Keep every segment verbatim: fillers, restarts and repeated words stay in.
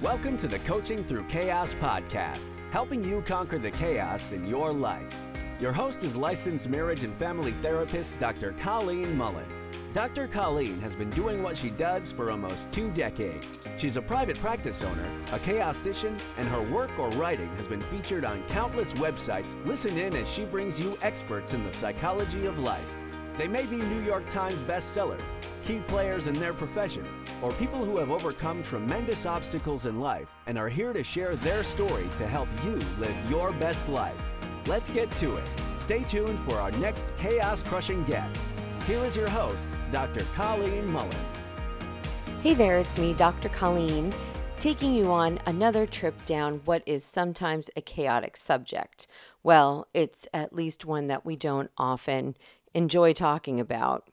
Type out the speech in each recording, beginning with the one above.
Welcome to the Coaching Through Chaos podcast, helping you conquer the chaos in your life. Your host is licensed marriage and family therapist, Doctor Colleen Mullen. Doctor Colleen has been doing what she does for almost two decades. She's a private practice owner, a chaotician, and her work or writing has been featured on countless websites. Listen in as she brings you experts in the psychology of life. They may be New York Times bestsellers, key players in their professions, or people who have overcome tremendous obstacles in life and are here to share their story to help you live your best life. Let's get to it. Stay tuned for our next chaos-crushing guest. Here is your host, Doctor Colleen Mullen. Hey there, it's me, Doctor Colleen, taking you on another trip down what is sometimes a chaotic subject. Well, it's at least one that we don't often enjoy talking about,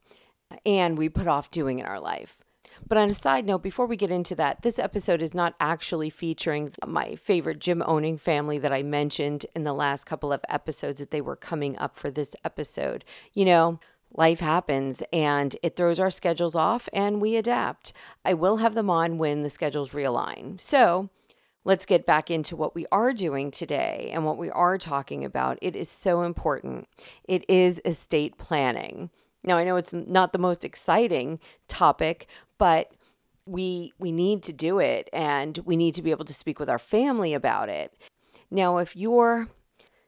and we put off doing in our life. But on a side note, before we get into that, this episode is not actually featuring my favorite gym-owning family that I mentioned in the last couple of episodes that they were coming up for this episode. You know, life happens and it throws our schedules off and we adapt. I will have them on when the schedules realign. So let's get back into what we are doing today and what we are talking about. It is so important. It is estate planning. Now, I know it's not the most exciting topic, but we we need to do it, and we need to be able to speak with our family about it. Now, if you're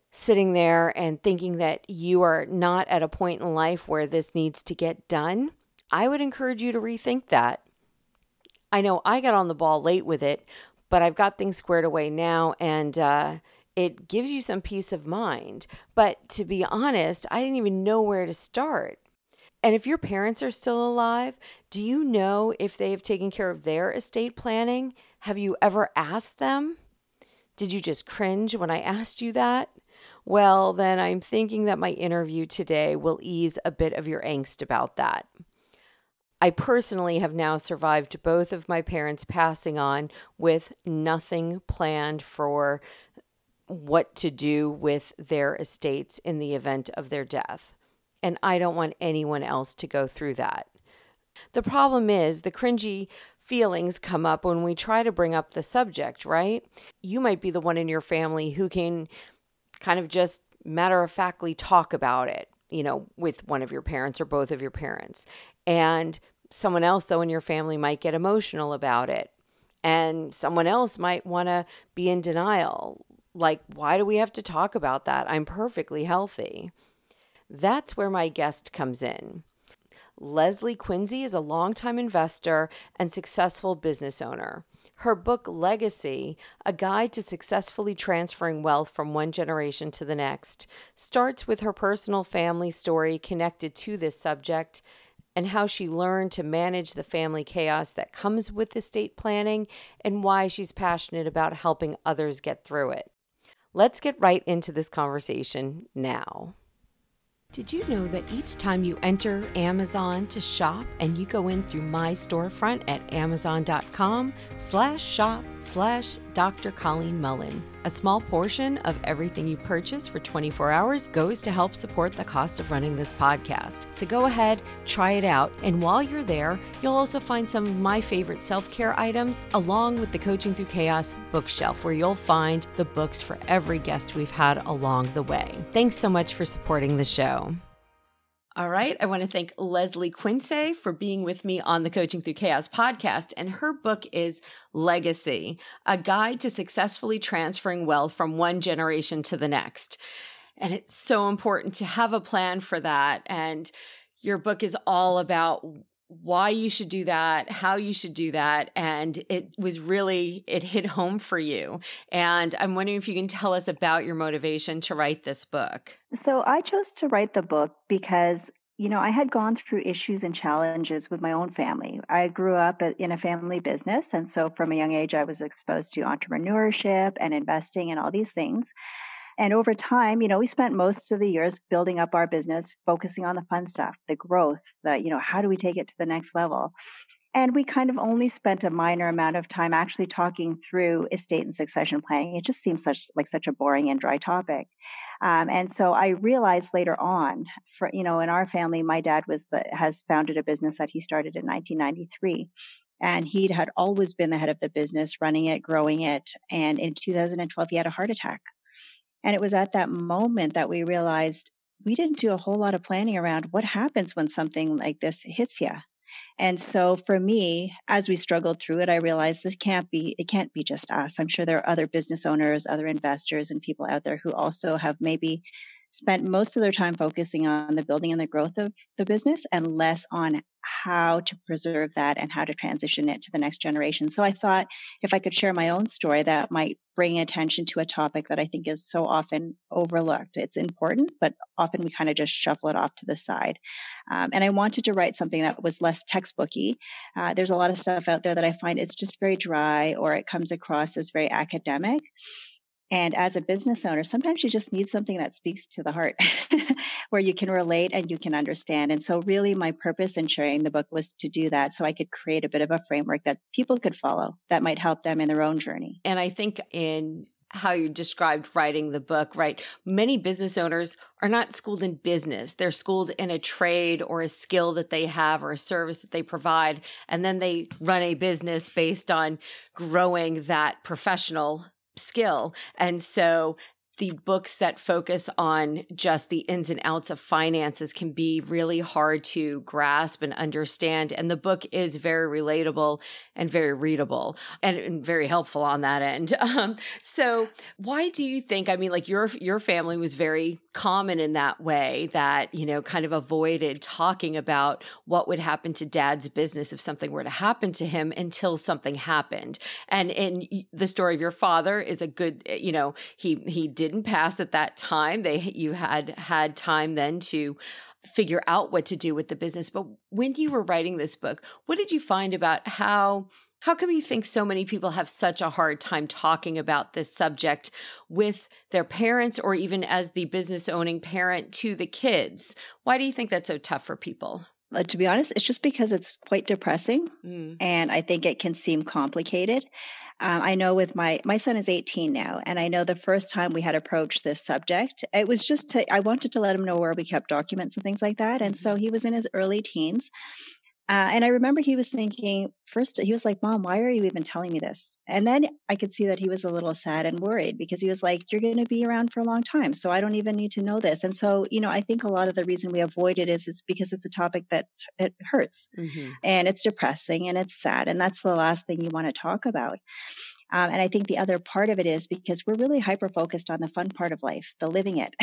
sitting there and thinking that you are not at a point in life where this needs to get done, I would encourage you to rethink that. I know I got on the ball late with it, but I've got things squared away now, and uh, it gives you some peace of mind. But to be honest, I didn't even know where to start. And if your parents are still alive, do you know if they have taken care of their estate planning? Have you ever asked them? Did you just cringe when I asked you that? Well, then I'm thinking that my interview today will ease a bit of your angst about that. I personally have now survived both of my parents passing on with nothing planned for what to do with their estates in the event of their death. And I don't want anyone else to go through that. The problem is the cringy feelings come up when we try to bring up the subject, right? You might be the one in your family who can kind of just matter-of-factly talk about it, you know, with one of your parents or both of your parents. And someone else, though, in your family might get emotional about it. And someone else might want to be in denial. Like, why do we have to talk about that? I'm perfectly healthy. That's where my guest comes in. Leslie Quincy is a longtime investor and successful business owner. Her book, Legacy, A Guide to Successfully Transferring Wealth from One Generation to the Next, starts with her personal family story connected to this subject and how she learned to manage the family chaos that comes with estate planning and why she's passionate about helping others get through it. Let's get right into this conversation now. Did you know that each time you enter Amazon to shop and you go in through my storefront at amazon.com slash shop slash Doctor Colleen Mullen, a small portion of everything you purchase for twenty-four hours goes to help support the cost of running this podcast. So go ahead, try it out. And while you're there, you'll also find some of my favorite self-care items along with the Coaching Through Chaos bookshelf, where you'll find the books for every guest we've had along the way. Thanks so much for supporting the show. All right. I want to thank Leslie Quincy for being with me on the Coaching Through Chaos podcast. And her book is Legacy, A Guide to Successfully Transferring Wealth from One Generation to the Next. And it's so important to have a plan for that. And your book is all about why you should do that, how you should do that. And it was really, it hit home for you. And I'm wondering if you can tell us about your motivation to write this book. So I chose to write the book because, you know, I had gone through issues and challenges with my own family. I grew up in a family business. And so from a young age, I was exposed to entrepreneurship and investing and all these things. And over time, you know, we spent most of the years building up our business, focusing on the fun stuff, the growth, the, you know, how do we take it to the next level? And we kind of only spent a minor amount of time actually talking through estate and succession planning. It just seems such like such a boring and dry topic. Um, and so I realized later on, for, you know, in our family, my dad was the, has founded a business that he started in nineteen ninety-three. And he had always been the head of the business, running it, growing it. And in two thousand twelve, he had a heart attack. And it was at that moment that we realized we didn't do a whole lot of planning around what happens when something like this hits you. And so for me, as we struggled through it, I realized this can't be, it can't be just us. I'm sure there are other business owners, other investors, and people out there who also have maybe spent most of their time focusing on the building and the growth of the business and less on how to preserve that and how to transition it to the next generation. So I thought if I could share my own story, that might bring attention to a topic that I think is so often overlooked. It's important, but often we kind of just shuffle it off to the side. Um, and I wanted to write something that was less textbooky. Uh, there's a lot of stuff out there that I find it's just very dry, or it comes across as very academic. And as a business owner, sometimes you just need something that speaks to the heart where you can relate and you can understand. And so really my purpose in sharing the book was to do that, so I could create a bit of a framework that people could follow that might help them in their own journey. And I think in how you described writing the book, right? Many business owners are not schooled in business. They're schooled in a trade or a skill that they have or a service that they provide. And then they run a business based on growing that professional skill. And so the books that focus on just the ins and outs of finances can be really hard to grasp and understand. And the book is very relatable and very readable and, and very helpful on that end. Um, so why do you think, I mean, like your, your family was very common in that way that, you know, kind of avoided talking about what would happen to dad's business if something were to happen to him until something happened. And in the story of your father is a good, you know, he, he did didn't pass at that time. They, you had had time then to figure out what to do with the business. But when you were writing this book, what did you find about how, how come you think so many people have such a hard time talking about this subject with their parents or even as the business owning parent to the kids? Why do you think that's so tough for people? To be honest, it's just because it's quite depressing. Mm. And I think it can seem complicated. Um, I know with my, my son is eighteen now, and I know the first time we had approached this subject, it was just to, I wanted to let him know where we kept documents and things like that. And so he was in his early teens. Uh, and I remember he was thinking first, he was like, Mom, why are you even telling me this? And then I could see that he was a little sad and worried because he was like, you're going to be around for a long time, so I don't even need to know this. And so, you know, I think a lot of the reason we avoid it is it's because it's a topic that it hurts mm-hmm. and it's depressing and it's sad. And that's the last thing you want to talk about. Um, and I think the other part of it is because we're really hyper-focused on the fun part of life, the living it.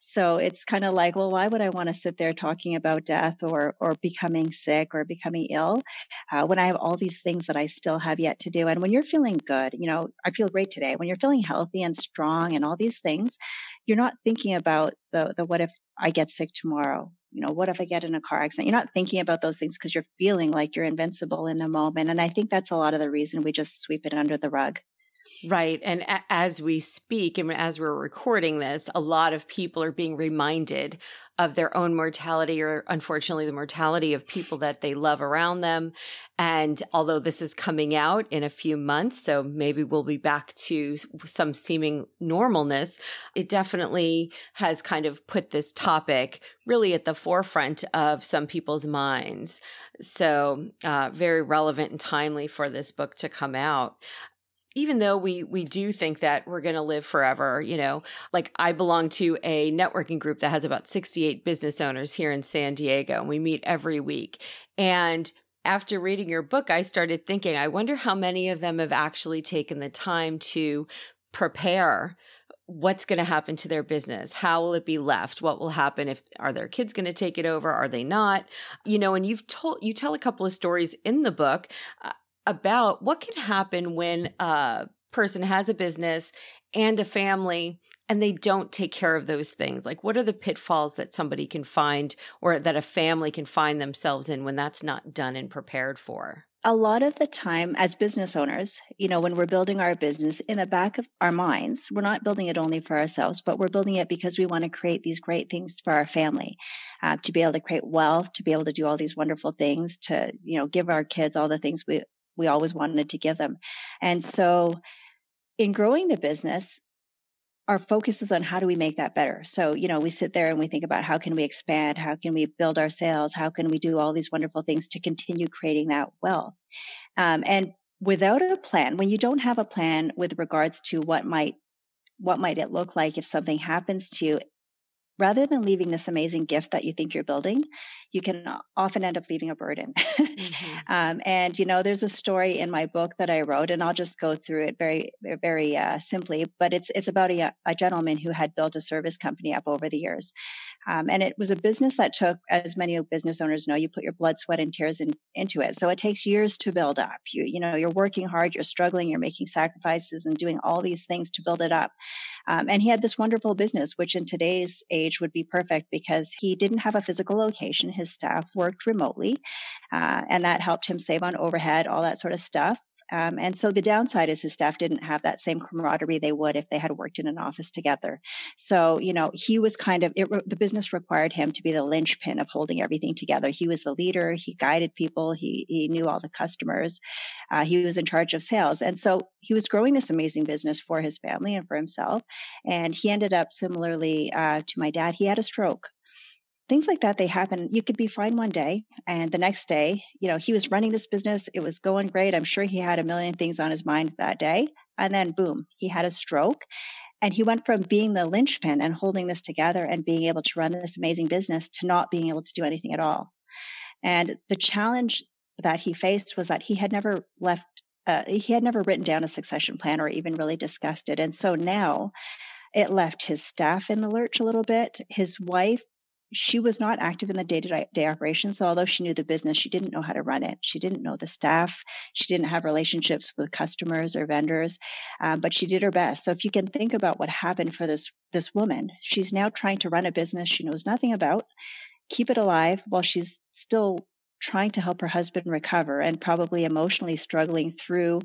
So it's kind of like, well, why would I want to sit there talking about death or or becoming sick or becoming ill uh, when I have all these things that I still have yet to do? And when you're feeling good, you know, I feel great today. When you're feeling healthy and strong and all these things, you're not thinking about the the what if I get sick tomorrow? You know, what if I get in a car accident? You're not thinking about those things because you're feeling like you're invincible in the moment. And I think that's a lot of the reason we just sweep it under the rug. Right. And a- as we speak, and as we're recording this, a lot of people are being reminded of their own mortality, or unfortunately, the mortality of people that they love around them. And although this is coming out in a few months, so maybe we'll be back to some seeming normalness, it definitely has kind of put this topic really at the forefront of some people's minds. So uh, very relevant and timely for this book to come out. Even though we we do think that we're going to live forever, you know, like I belong to a networking group that has about sixty-eight business owners here in San Diego, and we meet every week. And after reading your book, I started thinking, I wonder how many of them have actually taken the time to prepare what's going to happen to their business. How will it be left? What will happen if, are their kids going to take it over? Are they not? You know, and you've told, you tell a couple of stories in the book uh, about what can happen when a person has a business and a family and they don't take care of those things. Like, what are the pitfalls that somebody can find or that a family can find themselves in when that's not done and prepared for? A lot of the time as business owners, you know, when we're building our business in the back of our minds, we're not building it only for ourselves, but we're building it because we want to create these great things for our family, uh, to be able to create wealth, to be able to do all these wonderful things, to, you know, give our kids all the things we we always wanted to give them. And so in growing the business, our focus is on how do we make that better. So, you know, we sit there and we think about how can we expand? How can we build our sales? How can we do all these wonderful things to continue creating that wealth? Um, and without a plan, when you don't have a plan with regards to what might, what might it look like if something happens to you, rather than leaving this amazing gift that you think you're building, you can often end up leaving a burden. Mm-hmm. um, and, you know, there's a story in my book that I wrote, and I'll just go through it very, very uh, simply, but it's it's about a, a gentleman who had built a service company up over the years. Um, and it was a business that took, as many business owners know, you put your blood, sweat, and tears in, into it. So it takes years to build up. You, you know, you're working hard, you're struggling, you're making sacrifices and doing all these things to build it up. Um, and he had this wonderful business, which in today's age would be perfect because he didn't have a physical location. His staff worked remotely, uh, and that helped him save on overhead, all that sort of stuff. Um, and so the downside is his staff didn't have that same camaraderie they would if they had worked in an office together. So, you know, he was kind of, it, the business required him to be the linchpin of holding everything together. He was the leader. He guided people. He, he knew all the customers. Uh, he was in charge of sales. And so he was growing this amazing business for his family and for himself. And he ended up similarly uh, to my dad, he had a stroke. Things like that, they happen. You could be fine one day and the next day, you know, he was running this business. It was going great. I'm sure he had a million things on his mind that day. And then boom, he had a stroke and he went from being the linchpin and holding this together and being able to run this amazing business to not being able to do anything at all. And the challenge that he faced was that he had never left, uh, he had never written down a succession plan or even really discussed it. And so now it left his staff in the lurch a little bit. His wife, she was not active in the day-to-day operations. So although she knew the business, she didn't know how to run it. She didn't know the staff. She didn't have relationships with customers or vendors, um, but she did her best. So if you can think about what happened for this, this woman, she's now trying to run a business she knows nothing about, keep it alive while she's still trying to help her husband recover and probably emotionally struggling through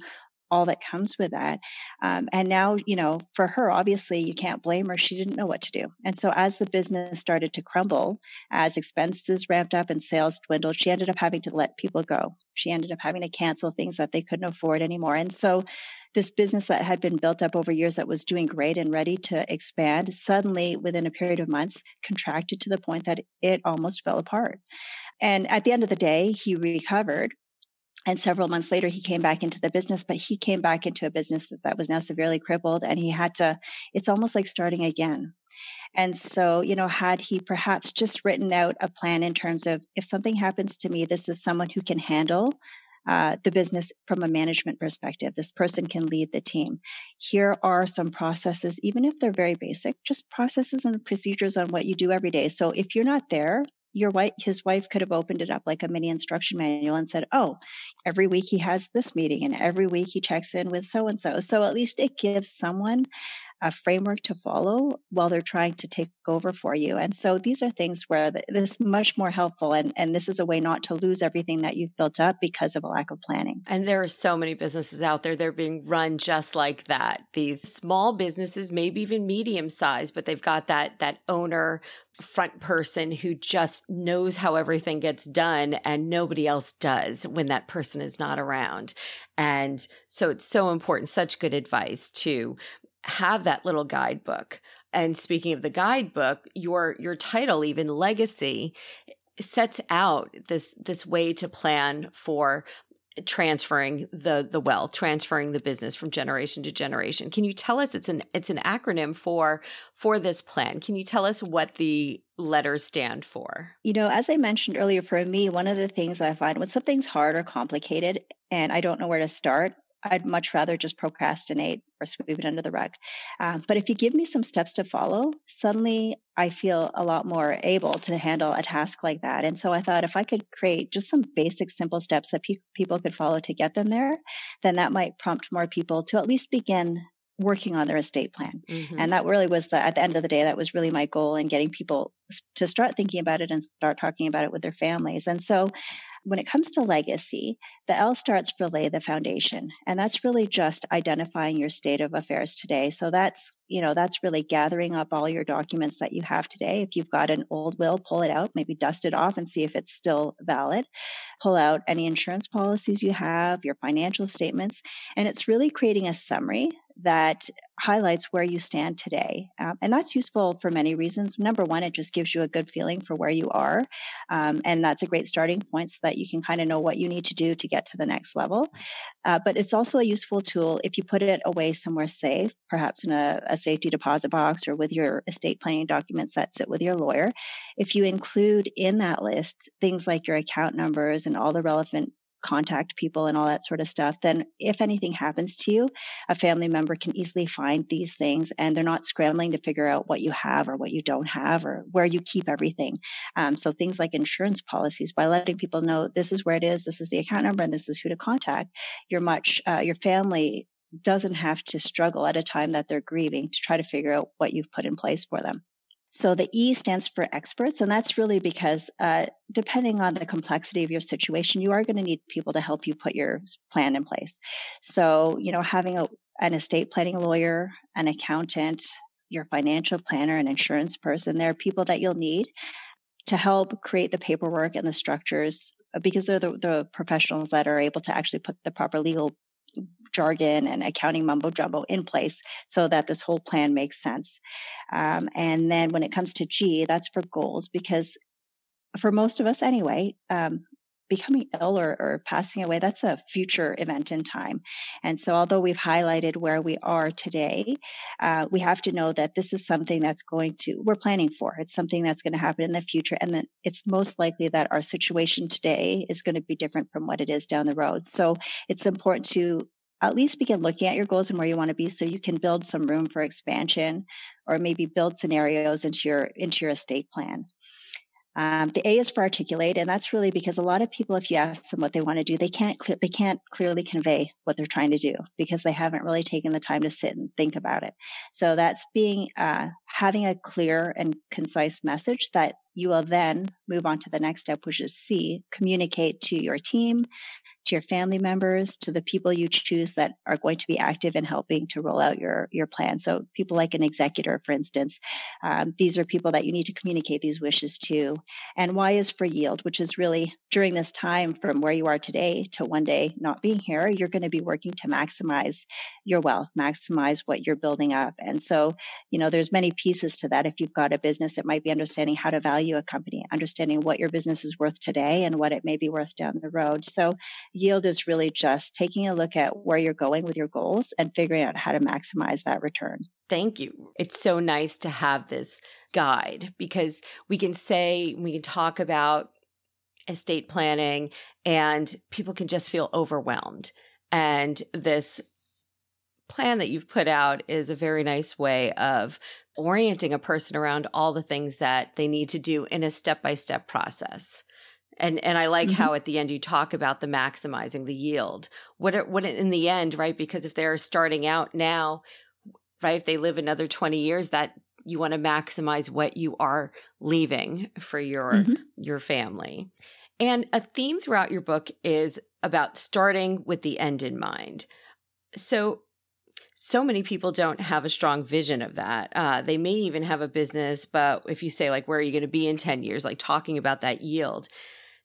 all that comes with that. Um, and now, you know, for her, obviously you can't blame her. She didn't know what to do. And so as the business started to crumble, as expenses ramped up and sales dwindled, she ended up having to let people go. She ended up having to cancel things that they couldn't afford anymore. And so this business that had been built up over years that was doing great and ready to expand suddenly within a period of months contracted to the point that it almost fell apart. And at the end of the day, he recovered. And several months later, he came back into the business, but he came back into a business that, that was now severely crippled and he had to, it's almost like starting again. And so, you know, had he perhaps just written out a plan in terms of, if something happens to me, this is someone who can handle uh, the business from a management perspective. This person can lead the team. Here are some processes, even if they're very basic, just processes and procedures on what you do every day. So if you're not there, Your wife, his wife could have opened it up like a mini instruction manual and said, oh, every week he has this meeting and every week he checks in with so-and-so. So at least it gives someone a framework to follow while they're trying to take over for you. And so these are things where the, this is much more helpful. And, and this is a way not to lose everything that you've built up because of a lack of planning. And there are so many businesses out there that are being run just like that. These small businesses, maybe even medium sized, but they've got that, that owner front person who just knows how everything gets done and nobody else does when that person is not around. And so it's so important, such good advice to have that little guidebook. And speaking of the guidebook, your, your title, even Legacy, sets out this, this way to plan for transferring the, the wealth, transferring the business from generation to generation. Can you tell us, it's an, it's an acronym for, for this plan. Can you tell us what the letters stand for? You know, as I mentioned earlier, for me, one of the things I find when something's hard or complicated and I don't know where to start, I'd much rather just procrastinate or sweep it under the rug. Um, but if you give me some steps to follow, suddenly I feel a lot more able to handle a task like that. And so I thought if I could create just some basic, simple steps that pe- people could follow to get them there, then that might prompt more people to at least begin working on their estate plan. Mm-hmm. And that really was the, at the end of the day, that was really my goal in getting people to start thinking about it and start talking about it with their families. And so when it comes to legacy, the L starts for lay the foundation. And that's really just identifying your state of affairs today. So that's, you know, that's really gathering up all your documents that you have today. If you've got an old will, pull it out, maybe dust it off and see if it's still valid. Pull out any insurance policies you have, your financial statements. And it's really creating a summary that highlights where you stand today. Um, and that's useful for many reasons. Number one, it just gives you a good feeling for where you are. Um, and that's a great starting point so that you can kind of know what you need to do to get to the next level. Uh, but it's also a useful tool if you put it away somewhere safe, perhaps in a, a safety deposit box or with your estate planning documents that sit with your lawyer. If you include in that list things like your account numbers and all the relevant contact people and all that sort of stuff, then if anything happens to you, a family member can easily find these things and they're not scrambling to figure out what you have or what you don't have or where you keep everything. Um, so things like insurance policies, by letting people know this is where it is, this is the account number, and this is who to contact, you're much, uh, your family doesn't have to struggle at a time that they're grieving to try to figure out what you've put in place for them. So the E stands for experts, and that's really because uh, depending on the complexity of your situation, you are going to need people to help you put your plan in place. So, you know, having a, an estate planning lawyer, an accountant, your financial planner, an insurance person, there are people that you'll need to help create the paperwork and the structures, because they're the, the professionals that are able to actually put the proper legal jargon and accounting mumbo jumbo in place so that this whole plan makes sense. Um, and then when it comes to G, that's for goals, because for most of us anyway, um, becoming ill or, or passing away, that's a future event in time. And so although we've highlighted where we are today, uh, we have to know that this is something that's going to, we're planning for. It's something that's going to happen in the future. And then it's most likely that our situation today is going to be different from what it is down the road. So it's important to at least begin looking at your goals and where you want to be so you can build some room for expansion or maybe build scenarios into your, into your estate plan. Um, the A is for articulate, and that's really because a lot of people, if you ask them what they want to do, they can't cl- they can't clearly convey what they're trying to do because they haven't really taken the time to sit and think about it. So that's being uh, having a clear and concise message that you will then move on to the next step, which is C, communicate to your team, to your family members, to the people you choose that are going to be active in helping to roll out your, your plan. So people like an executor, for instance, um, these are people that you need to communicate these wishes to. And Y is for yield, which is really during this time from where you are today to one day not being here, you're going to be working to maximize your wealth, maximize what you're building up. And so, you know, there's many pieces to that. If you've got a business, it might be understanding how to value a company, understanding what your business is worth today and what it may be worth down the road. So yield is really just taking a look at where you're going with your goals and figuring out how to maximize that return. Thank you. It's so nice to have this guide because we can say, we can talk about estate planning and people can just feel overwhelmed. And this plan that you've put out is a very nice way of orienting a person around all the things that they need to do in a step-by-step process. And and I like mm-hmm. how at the end you talk about the maximizing the yield. What are, what in the end, right? Because if they're starting out now, right, if they live another twenty years, that you want to maximize what you are leaving for your mm-hmm. your family. And a theme throughout your book is about starting with the end in mind. So So many people don't have a strong vision of that. Uh, they may even have a business, but if you say like, where are you going to be in ten years? Like talking about that yield,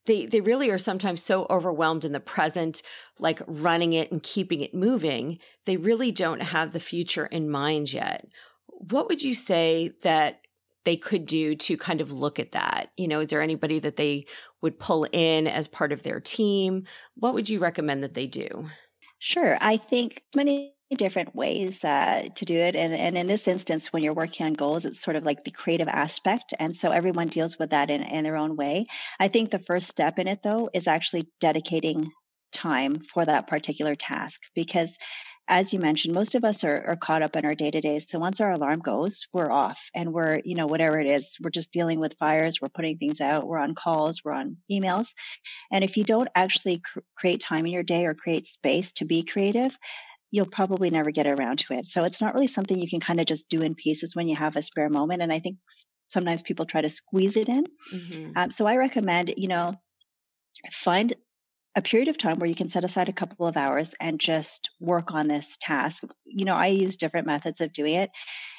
they they really are sometimes so overwhelmed in the present, like running it and keeping it moving. They really don't have the future in mind yet. What would you say that they could do to kind of look at that? You know, is there anybody that they would pull in as part of their team? What would you recommend that they do? Sure. I think many different ways uh, to do it. And, and in this instance, when you're working on goals, it's sort of like the creative aspect. And so everyone deals with that in, in their own way. I think the first step in it, though, is actually dedicating time for that particular task. Because as you mentioned, most of us are, are caught up in our day-to-day. So once our alarm goes, we're off and we're, you know, whatever it is, we're just dealing with fires, we're putting things out, we're on calls, we're on emails. And if you don't actually cr- create time in your day or create space to be creative, you'll probably never get around to it. So it's not really something you can kind of just do in pieces when you have a spare moment. And I think sometimes people try to squeeze it in. Mm-hmm. Um, so I recommend, you know, find a period of time where you can set aside a couple of hours and just work on this task. You know, I use different methods of doing it.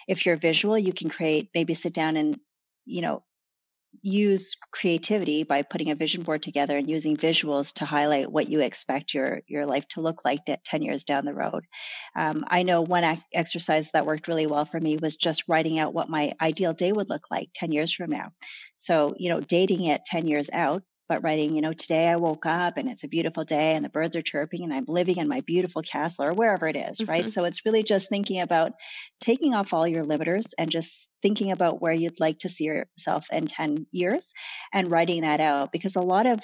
If you're visual, you can create, maybe sit down and, you know, use creativity by putting a vision board together and using visuals to highlight what you expect your, your life to look like ten years down the road. Um, I know one ac- exercise that worked really well for me was just writing out what my ideal day would look like ten years from now. So, you know, dating it ten years out, but writing, you know, today I woke up and it's a beautiful day and the birds are chirping and I'm living in my beautiful castle or wherever it is, mm-hmm. right? So it's really just thinking about taking off all your limiters and just thinking about where you'd like to see yourself in ten years and writing that out, because a lot of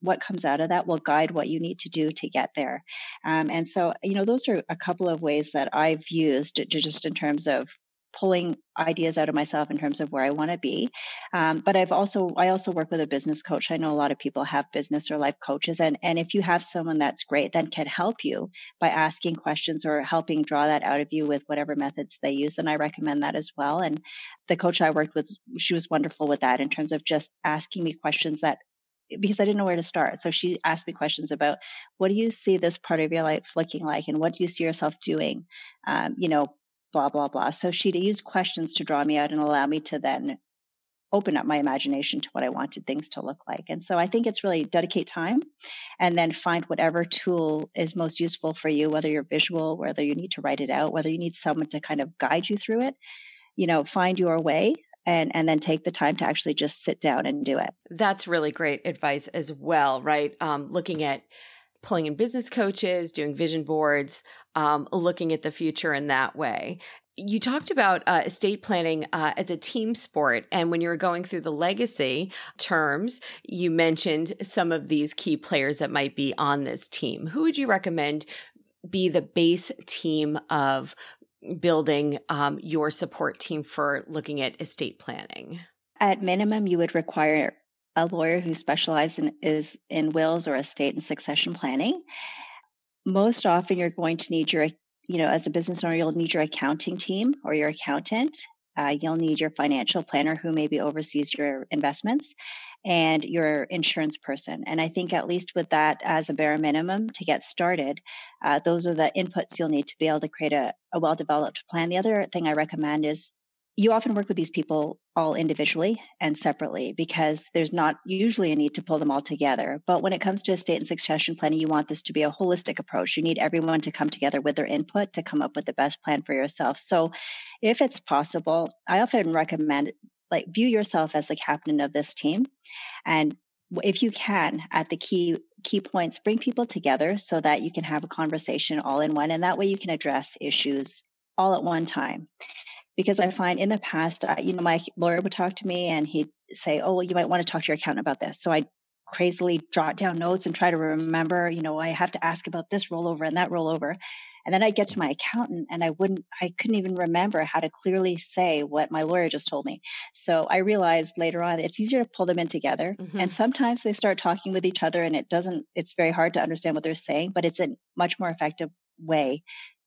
what comes out of that will guide what you need to do to get there. Um, and so, you know, those are a couple of ways that I've used to, to just in terms of pulling ideas out of myself in terms of where I want to be. Um, but I've also, I also work with a business coach. I know a lot of people have business or life coaches. And, and if you have someone that's great, then can help you by asking questions or helping draw that out of you with whatever methods they use. And I recommend that as well. And the coach I worked with, she was wonderful with that in terms of just asking me questions that, because I didn't know where to start. So she asked me questions about, what do you see this part of your life looking like? And what do you see yourself doing? Um, you know, blah, blah, blah. So she'd use questions to draw me out and allow me to then open up my imagination to what I wanted things to look like. And so I think it's really dedicate time and then find whatever tool is most useful for you, whether you're visual, whether you need to write it out, whether you need someone to kind of guide you through it, you know, find your way. And and then take the time to actually just sit down and do it. That's really great advice as well, right? Um, looking at pulling in business coaches, doing vision boards, um, looking at the future in that way. You talked about uh, estate planning uh, as a team sport. And when you were going through the legacy terms, you mentioned some of these key players that might be on this team. Who would you recommend be the base team of building um, your support team for looking at estate planning? At minimum, you would require a lawyer who specializes in, is in wills or estate and succession planning. Most often, you're going to need your, you know, as a business owner, you'll need your accounting team or your accountant. Uh, you'll need your financial planner who maybe oversees your investments and your insurance person. And I think at least with that as a bare minimum to get started, uh, those are the inputs you'll need to be able to create a, a well-developed plan. The other thing I recommend is you often work with these people all individually and separately because there's not usually a need to pull them all together. But when it comes to estate and succession planning, you want this to be a holistic approach. You need everyone to come together with their input to come up with the best plan for yourself. So if it's possible, I often recommend like view yourself as the captain of this team. And if you can, at the key key points, bring people together so that you can have a conversation all in one. And that way you can address issues all at one time. Because I find in the past, uh, you know, my lawyer would talk to me and he'd say, oh, well, you might want to talk to your accountant about this. So I crazily jot down notes and try to remember, you know, I have to ask about this rollover and that rollover. And then I'd get to my accountant and I wouldn't, I couldn't even remember how to clearly say what my lawyer just told me. So I realized later on, it's easier to pull them in together. Mm-hmm. And sometimes they start talking with each other and it doesn't, it's very hard to understand what they're saying, but it's a much more effective way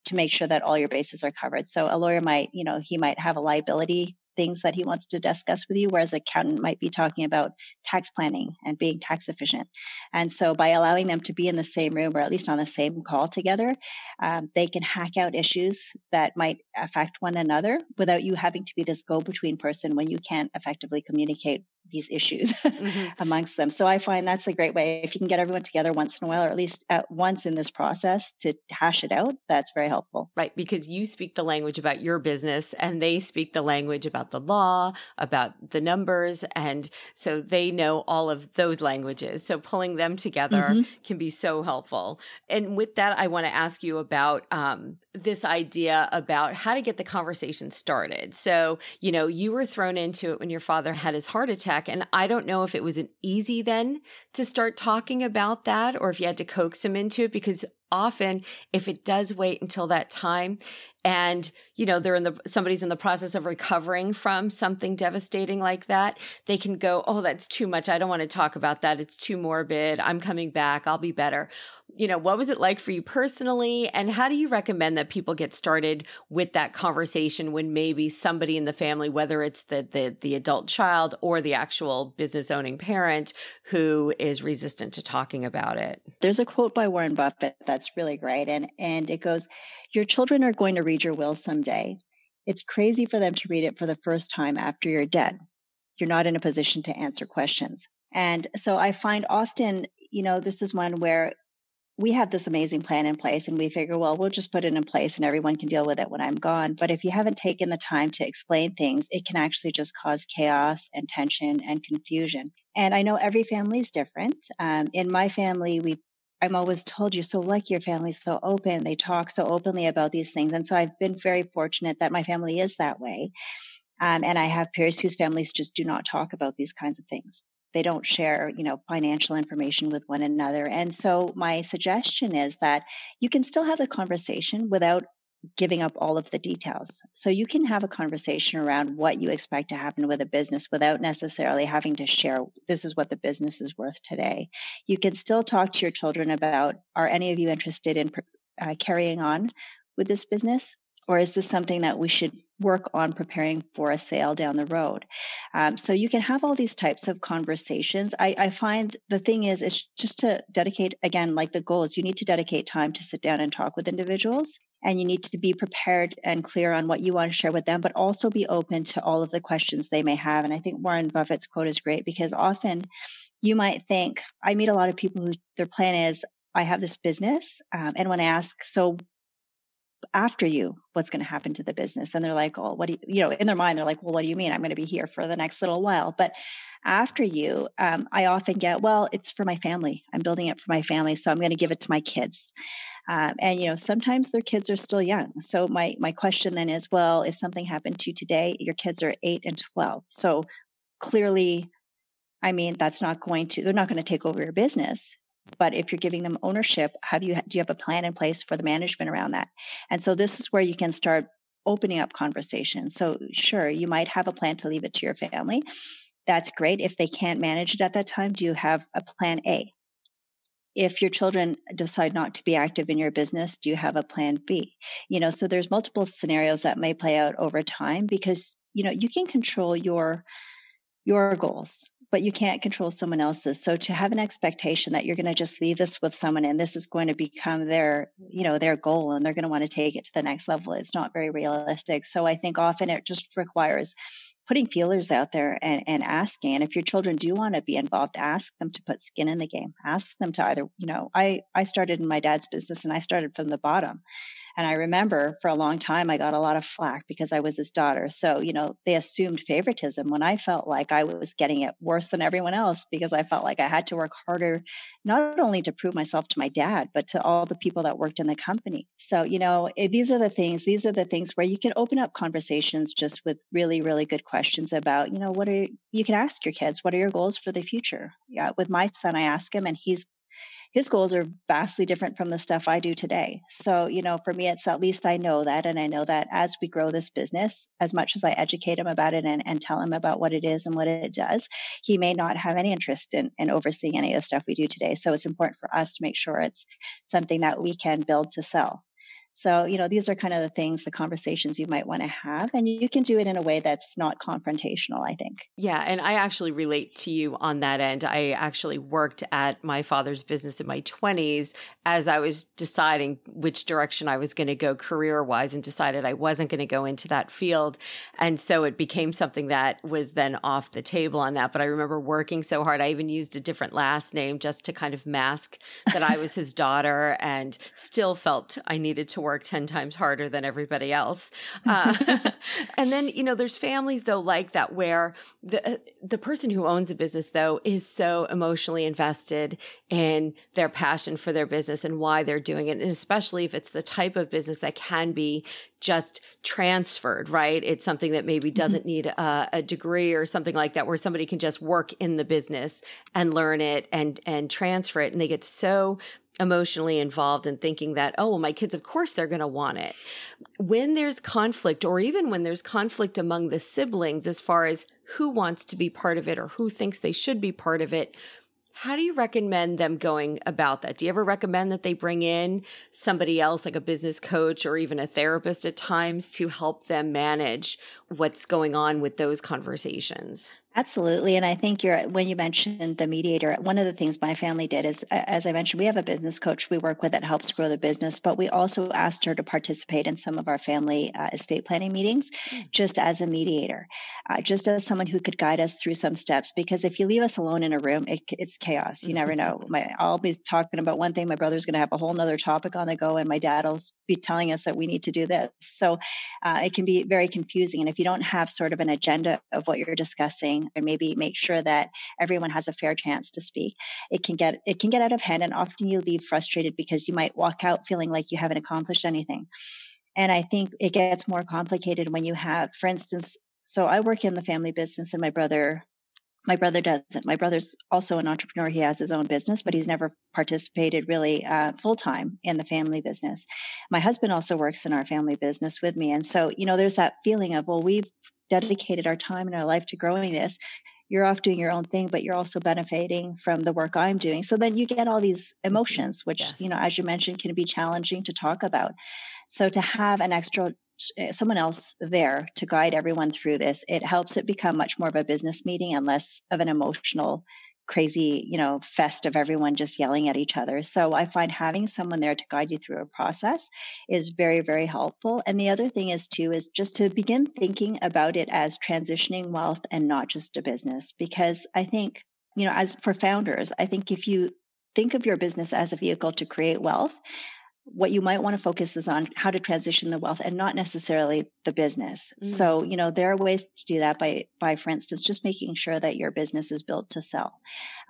to make sure that all your bases are covered. So a lawyer might, you know, he might have a liability things that he wants to discuss with you, whereas an accountant might be talking about tax planning and being tax efficient. And so by allowing them to be in the same room or at least on the same call together, um, they can hack out issues that might affect one another without you having to be this go-between person when you can't effectively communicate these issues mm-hmm. amongst them. So I find that's a great way. If you can get everyone together once in a while, or at least at once in this process to hash it out, that's very helpful. Right. Because you speak the language about your business and they speak the language about the law, about the numbers. And so they know all of those languages. So pulling them together mm-hmm. can be so helpful. And with that, I want to ask you about um, this idea about how to get the conversation started. So, you know, you were thrown into it when your father had his heart attack. And I don't know if it was an easy then to start talking about that or if you had to coax him into it, because often if it does wait until that time and, you know, they're in the, somebody's in the process of recovering from something devastating like that, they can go, oh, that's too much. I don't want to talk about that. It's too morbid. I'm coming back. I'll be better. You know, what was it like for you personally? And how do you recommend that people get started with that conversation when maybe somebody in the family, whether it's the, the, the adult child or the actual business owning parent who is resistant to talking about it? There's a quote by Warren Buffett that's really great. And, and it goes, your children are going to read your will someday. It's crazy for them to read it for the first time after you're dead. you're not in a position to answer questions. And so I find often, you know, this is one where we have this amazing plan in place and we figure, well, we'll just put it in place and everyone can deal with it when I'm gone. But if you haven't taken the time to explain things, it can actually just cause chaos and tension and confusion. And I know every family is different. Um, in my family, we I'm always told, you're so lucky, your family's so open. They talk so openly about these things. And so I've been very fortunate that my family is that way. Um, and I have peers whose families just do not talk about these kinds of things. They don't share, you know, financial information with one another. And so my suggestion is that you can still have a conversation without giving up all of the details. So you can have a conversation around what you expect to happen with a business without necessarily having to share, this is what the business is worth today. You can still talk to your children about, are any of you interested in uh, carrying on with this business? Or is this something that we should work on preparing for a sale down the road? Um, so you can have all these types of conversations. I, I find the thing is, it's just to dedicate, again, like the goals, you need to dedicate time to sit down and talk with individuals. And you need to be prepared and clear on what you want to share with them, but also be open to all of the questions they may have. And I think Warren Buffett's quote is great, because often you might think, I meet a lot of people who their plan is, I have this business. Um, and when I ask, so after you, what's going to happen to the business? And they're like, oh, what do you, you know, in their mind, they're like, well, what do you mean? I'm going to be here for the next little while. But after you, um, I often get, well, it's for my family. I'm building it for my family. So I'm going to give it to my kids. Um, and, you know, sometimes their kids are still young. So my, my question then is, well, if something happened to you today, your kids are eight and twelve. So clearly, I mean, that's not going to, they're not going to take over your business. But if you're giving them ownership, have you, do you have a plan in place for the management around that? And so this is where you can start opening up conversations. So sure, you might have a plan to leave it to your family. That's great. If they can't manage it at that time, do you have a plan A? If your children decide not to be active in your business, do you have a plan B? You know, so there's multiple scenarios that may play out over time, because, you know, you can control your, your goals, but you can't control someone else's. So to have an expectation that you're going to just leave this with someone and this is going to become their, you know, their goal and they're going to want to take it to the next level, it's not very realistic. So I think often it just requires putting feelers out there and, and asking. And if your children do want to be involved, ask them to put skin in the game. Ask them to either, you know, I, I started in my dad's business and I started from the bottom. And I remember for a long time, I got a lot of flack because I was his daughter. So, you know, they assumed favoritism when I felt like I was getting it worse than everyone else, because I felt like I had to work harder, not only to prove myself to my dad, but to all the people that worked in the company. So, you know, these are the things, these are the things where you can open up conversations just with really, really good questions. Questions about, you know, what are, you can ask your kids, what are your goals for the future? Yeah. With my son, I ask him, and he's, his goals are vastly different from the stuff I do today. So, you know, for me, it's at least I know that. And I know that as we grow this business, as much as I educate him about it and, and tell him about what it is and what it does, he may not have any interest in, in overseeing any of the stuff we do today. So it's important for us to make sure it's something that we can build to sell. So, you know, these are kind of the things, the conversations you might want to have, and you can do it in a way that's not confrontational, I think. Yeah. And I actually relate to you on that end. I actually worked at my father's business in my twenties as I was deciding which direction I was going to go career-wise, and decided I wasn't going to go into that field. And so it became something that was then off the table on that. But I remember working so hard. I even used a different last name just to kind of mask that I was his daughter, and still felt I needed to work work ten times harder than everybody else. Uh, and then, you know, there's families though, like that, where the, the person who owns a business though is so emotionally invested in their passion for their business and why they're doing it. And especially if it's the type of business that can be just transferred, right? It's something that maybe doesn't need a, a degree or something like that, where somebody can just work in the business and learn it and, and transfer it. And they get so emotionally involved in thinking that, oh, well, my kids, of course, they're going to want it. When there's conflict, or even when there's conflict among the siblings, as far as who wants to be part of it or who thinks they should be part of it, how do you recommend them going about that? Do you ever recommend that they bring in somebody else, like a business coach or even a therapist at times, to help them manage what's going on with those conversations? Absolutely. And I think you're, when you mentioned the mediator, one of the things my family did is, as I mentioned, we have a business coach we work with that helps grow the business, but we also asked her to participate in some of our family uh, estate planning meetings, just as a mediator, uh, just as someone who could guide us through some steps. Because if you leave us alone in a room, it, it's chaos. You never know. My, I'll be talking about one thing. My brother's going to have a whole nother topic on the go, and my dad will be telling us that we need to do this. So uh, it can be very confusing. And if you don't have sort of an agenda of what you're discussing, and maybe make sure that everyone has a fair chance to speak, It can get it can get out of hand, and often you leave frustrated because you might walk out feeling like you haven't accomplished anything. And I think it gets more complicated when you have, for instance, so I work in the family business, and my brother, my brother doesn't. My brother's also an entrepreneur. He has his own business, but he's never participated really uh, full-time in the family business. My husband also works in our family business with me. And so, you know, there's that feeling of, well, we've dedicated our time and our life to growing this. You're off doing your own thing, but you're also benefiting from the work I'm doing. So then you get all these emotions, which, yes. you know, as you mentioned, can be challenging to talk about. So to have an extra, someone else there to guide everyone through this, it helps it become much more of a business meeting and less of an emotional, crazy, you know, fest of everyone just yelling at each other. So I find having someone there to guide you through a process is very, very helpful. And the other thing is too, is just to begin thinking about it as transitioning wealth and not just a business. Because I think, you know, as for founders, I think if you think of your business as a vehicle to create wealth, what you might want to focus is on how to transition the wealth and not necessarily the business. Mm. So, you know, there are ways to do that by, by, for instance, just making sure that your business is built to sell.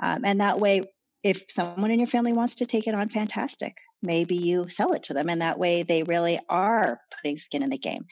Um, and that way, if someone in your family wants to take it on, fantastic. Maybe you sell it to them, and that way they really are putting skin in the game.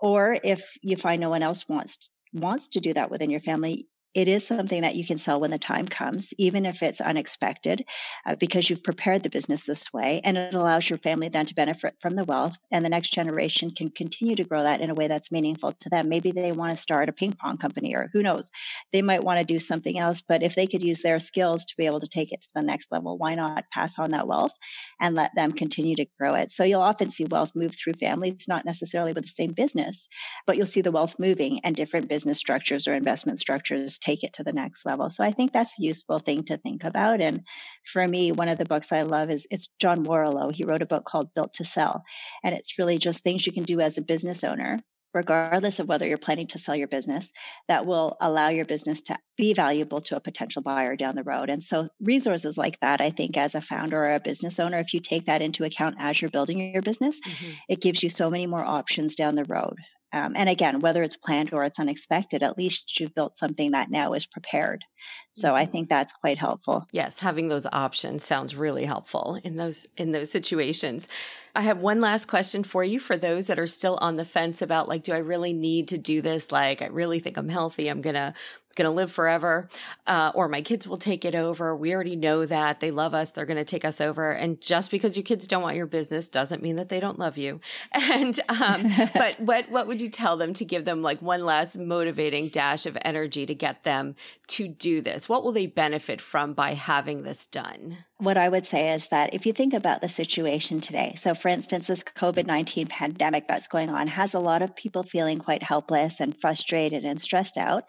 Or if you find no one else wants, wants to do that within your family, it is something that you can sell when the time comes, even if it's unexpected, uh, because you've prepared the business this way, and it allows your family then to benefit from the wealth, and the next generation can continue to grow that in a way that's meaningful to them. Maybe they want to start a ping pong company, or who knows, they might want to do something else, but if they could use their skills to be able to take it to the next level, why not pass on that wealth and let them continue to grow it? So you'll often see wealth move through families, not necessarily with the same business, but you'll see the wealth moving, and different business structures or investment structures take it to the next level. So I think that's a useful thing to think about. And for me, one of the books I love is it's John Warrillow. He wrote a book called Built to Sell. And it's really just things you can do as a business owner, regardless of whether you're planning to sell your business, that will allow your business to be valuable to a potential buyer down the road. And so resources like that, I think as a founder or a business owner, if you take that into account as you're building your business, mm-hmm. it gives you so many more options down the road. Um, and again, whether it's planned or it's unexpected, at least you've built something that now is prepared. So I think that's quite helpful. Yes, having those options sounds really helpful in those in those situations. I have one last question for you for those that are still on the fence about, like, do I really need to do this? Like, I really think I'm healthy. I'm going to going to live forever, uh, or my kids will take it over. We already know that. They love us. They're going to take us over. And just because your kids don't want your business doesn't mean that they don't love you. And um, but what what would you tell them to give them, like, one last motivating dash of energy to get them to do this? What will they benefit from by having this done? What I would say is that if you think about the situation today, so for instance, this COVID nineteen pandemic that's going on has a lot of people feeling quite helpless and frustrated and stressed out.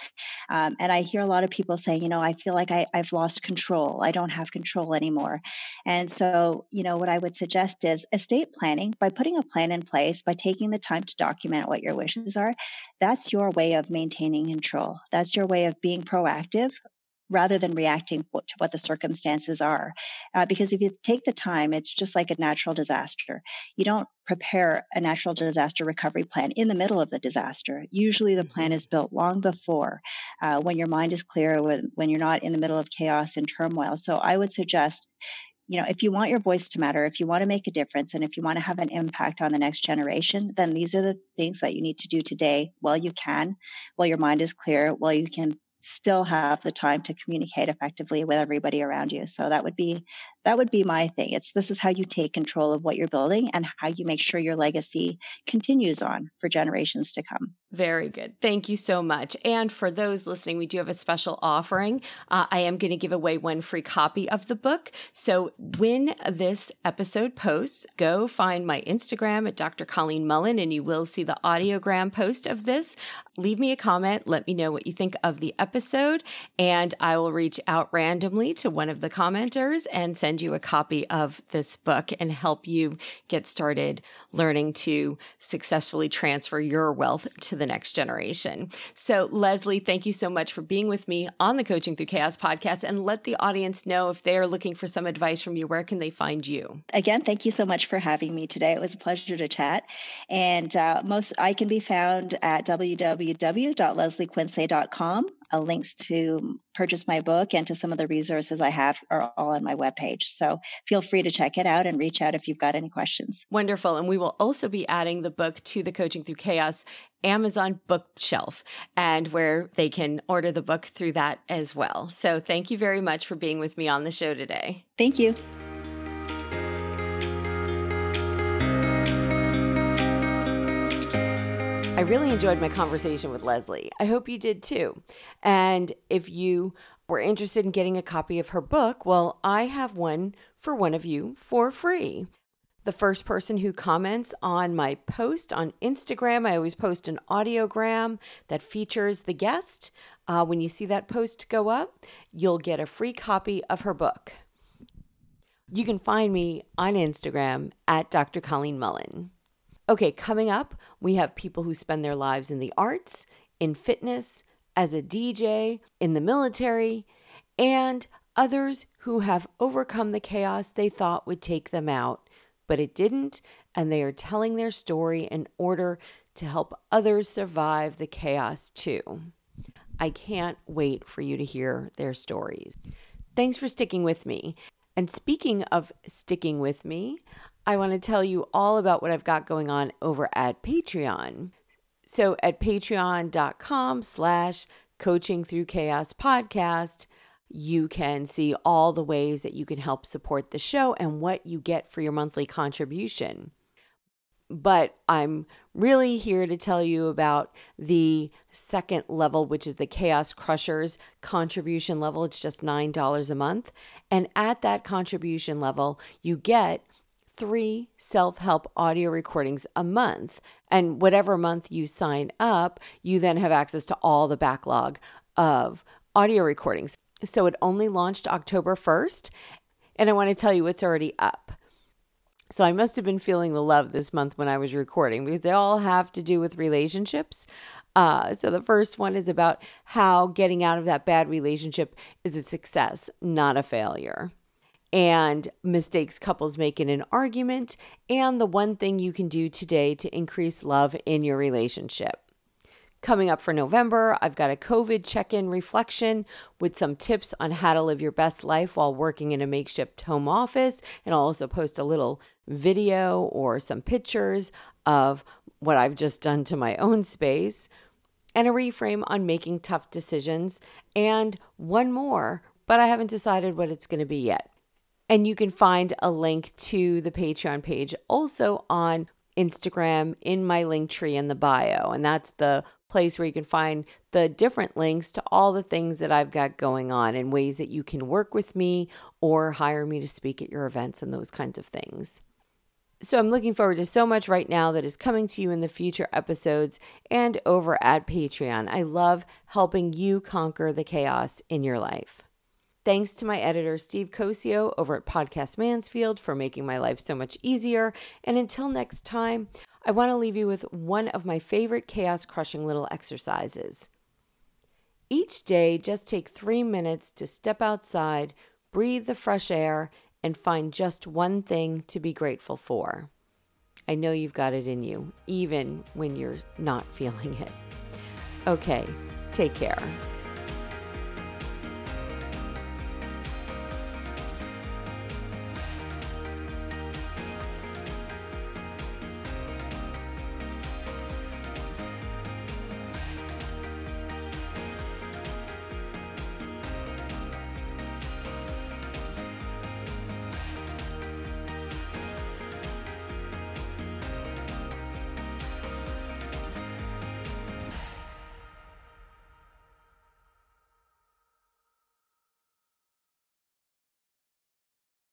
Um, and I hear a lot of people saying, you know, I feel like I, I've lost control. I don't have control anymore. And so, you know, what I would suggest is estate planning, by putting a plan in place, by taking the time to document what your wishes are, that's your way of maintaining control. That's your way of being proactive, rather than reacting to what the circumstances are. Uh, because if you take the time, it's just like a natural disaster. You don't prepare a natural disaster recovery plan in the middle of the disaster. Usually the plan is built long before, uh, when your mind is clear, when, when you're not in the middle of chaos and turmoil. So I would suggest, you know, if you want your voice to matter, if you want to make a difference, and if you want to have an impact on the next generation, then these are the things that you need to do today while you can, while your mind is clear, while you can still have the time to communicate effectively with everybody around you. So that would be that would be my thing. It's this is how you take control of what you're building and how you make sure your legacy continues on for generations to come. Very good. Thank you so much. And for those listening, we do have a special offering. Uh, I am going to give away one free copy of the book. So when this episode posts, go find my Instagram at Doctor Colleen Mullen, and you will see the audiogram post of this. leave me a comment. Let me know what you think of the episode, and I will reach out randomly to one of the commenters and send you a copy of this book and help you get started learning to successfully transfer your wealth to the next generation. So Leslie, thank you so much for being with me on the Coaching Through Chaos podcast, and let the audience know if they're looking for some advice from you, where can they find you? Again, thank you so much for having me today. It was a pleasure to chat. And uh, most I can be found at w w w dot leslie quincy dot com. Uh, links to purchase my book and to some of the resources I have are all on my webpage. So feel free to check it out and reach out if you've got any questions. Wonderful. And we will also be adding the book to the Coaching Through Chaos Amazon bookshelf, and where they can order the book through that as well. So thank you very much for being with me on the show today. Thank you. I really enjoyed my conversation with Leslie. I hope you did too. And if you were interested in getting a copy of her book, well, I have one for one of you for free. The first person who comments on my post on Instagram, I always post an audiogram that features the guest. Uh, when you see that post go up, you'll get a free copy of her book. You can find me on Instagram at Doctor Colleen Mullen. Okay, coming up, we have people who spend their lives in the arts, in fitness, as a D J, in the military, and others who have overcome the chaos they thought would take them out, but it didn't, and they are telling their story in order to help others survive the chaos too. I can't wait for you to hear their stories. Thanks for sticking with me. And speaking of sticking with me, I want to tell you all about what I've got going on over at Patreon. So at patreon.com slash coaching through chaos podcast, you can see all the ways that you can help support the show and what you get for your monthly contribution. But I'm really here to tell you about the second level, which is the Chaos Crushers contribution level. It's just nine dollars a month. And at that contribution level, you get three self-help audio recordings a month. And whatever month you sign up, you then have access to all the backlog of audio recordings. So it only launched October first, and I want to tell you it's already up. So I must have been feeling the love this month when I was recording, because they all have to do with relationships. Uh, so the first one is about how getting out of that bad relationship is a success, not a failure. And mistakes couples make in an argument, and the one thing you can do today to increase love in your relationship. Coming up for November, I've got a COVID check-in reflection with some tips on how to live your best life while working in a makeshift home office, and I'll also post a little video or some pictures of what I've just done to my own space, and a reframe on making tough decisions, and one more, but I haven't decided what it's going to be yet. And you can find a link to the Patreon page also on Instagram in my link tree in the bio. And that's the place where you can find the different links to all the things that I've got going on and ways that you can work with me or hire me to speak at your events and those kinds of things. So I'm looking forward to so much right now that is coming to you in the future episodes and over at Patreon. I love helping you conquer the chaos in your life. Thanks to my editor, Steve Kosio, over at Podcast Mansfield for making my life so much easier. And until next time, I want to leave you with one of my favorite chaos-crushing little exercises. Each day, just take three minutes to step outside, breathe the fresh air, and find just one thing to be grateful for. I know you've got it in you, even when you're not feeling it. Okay, take care.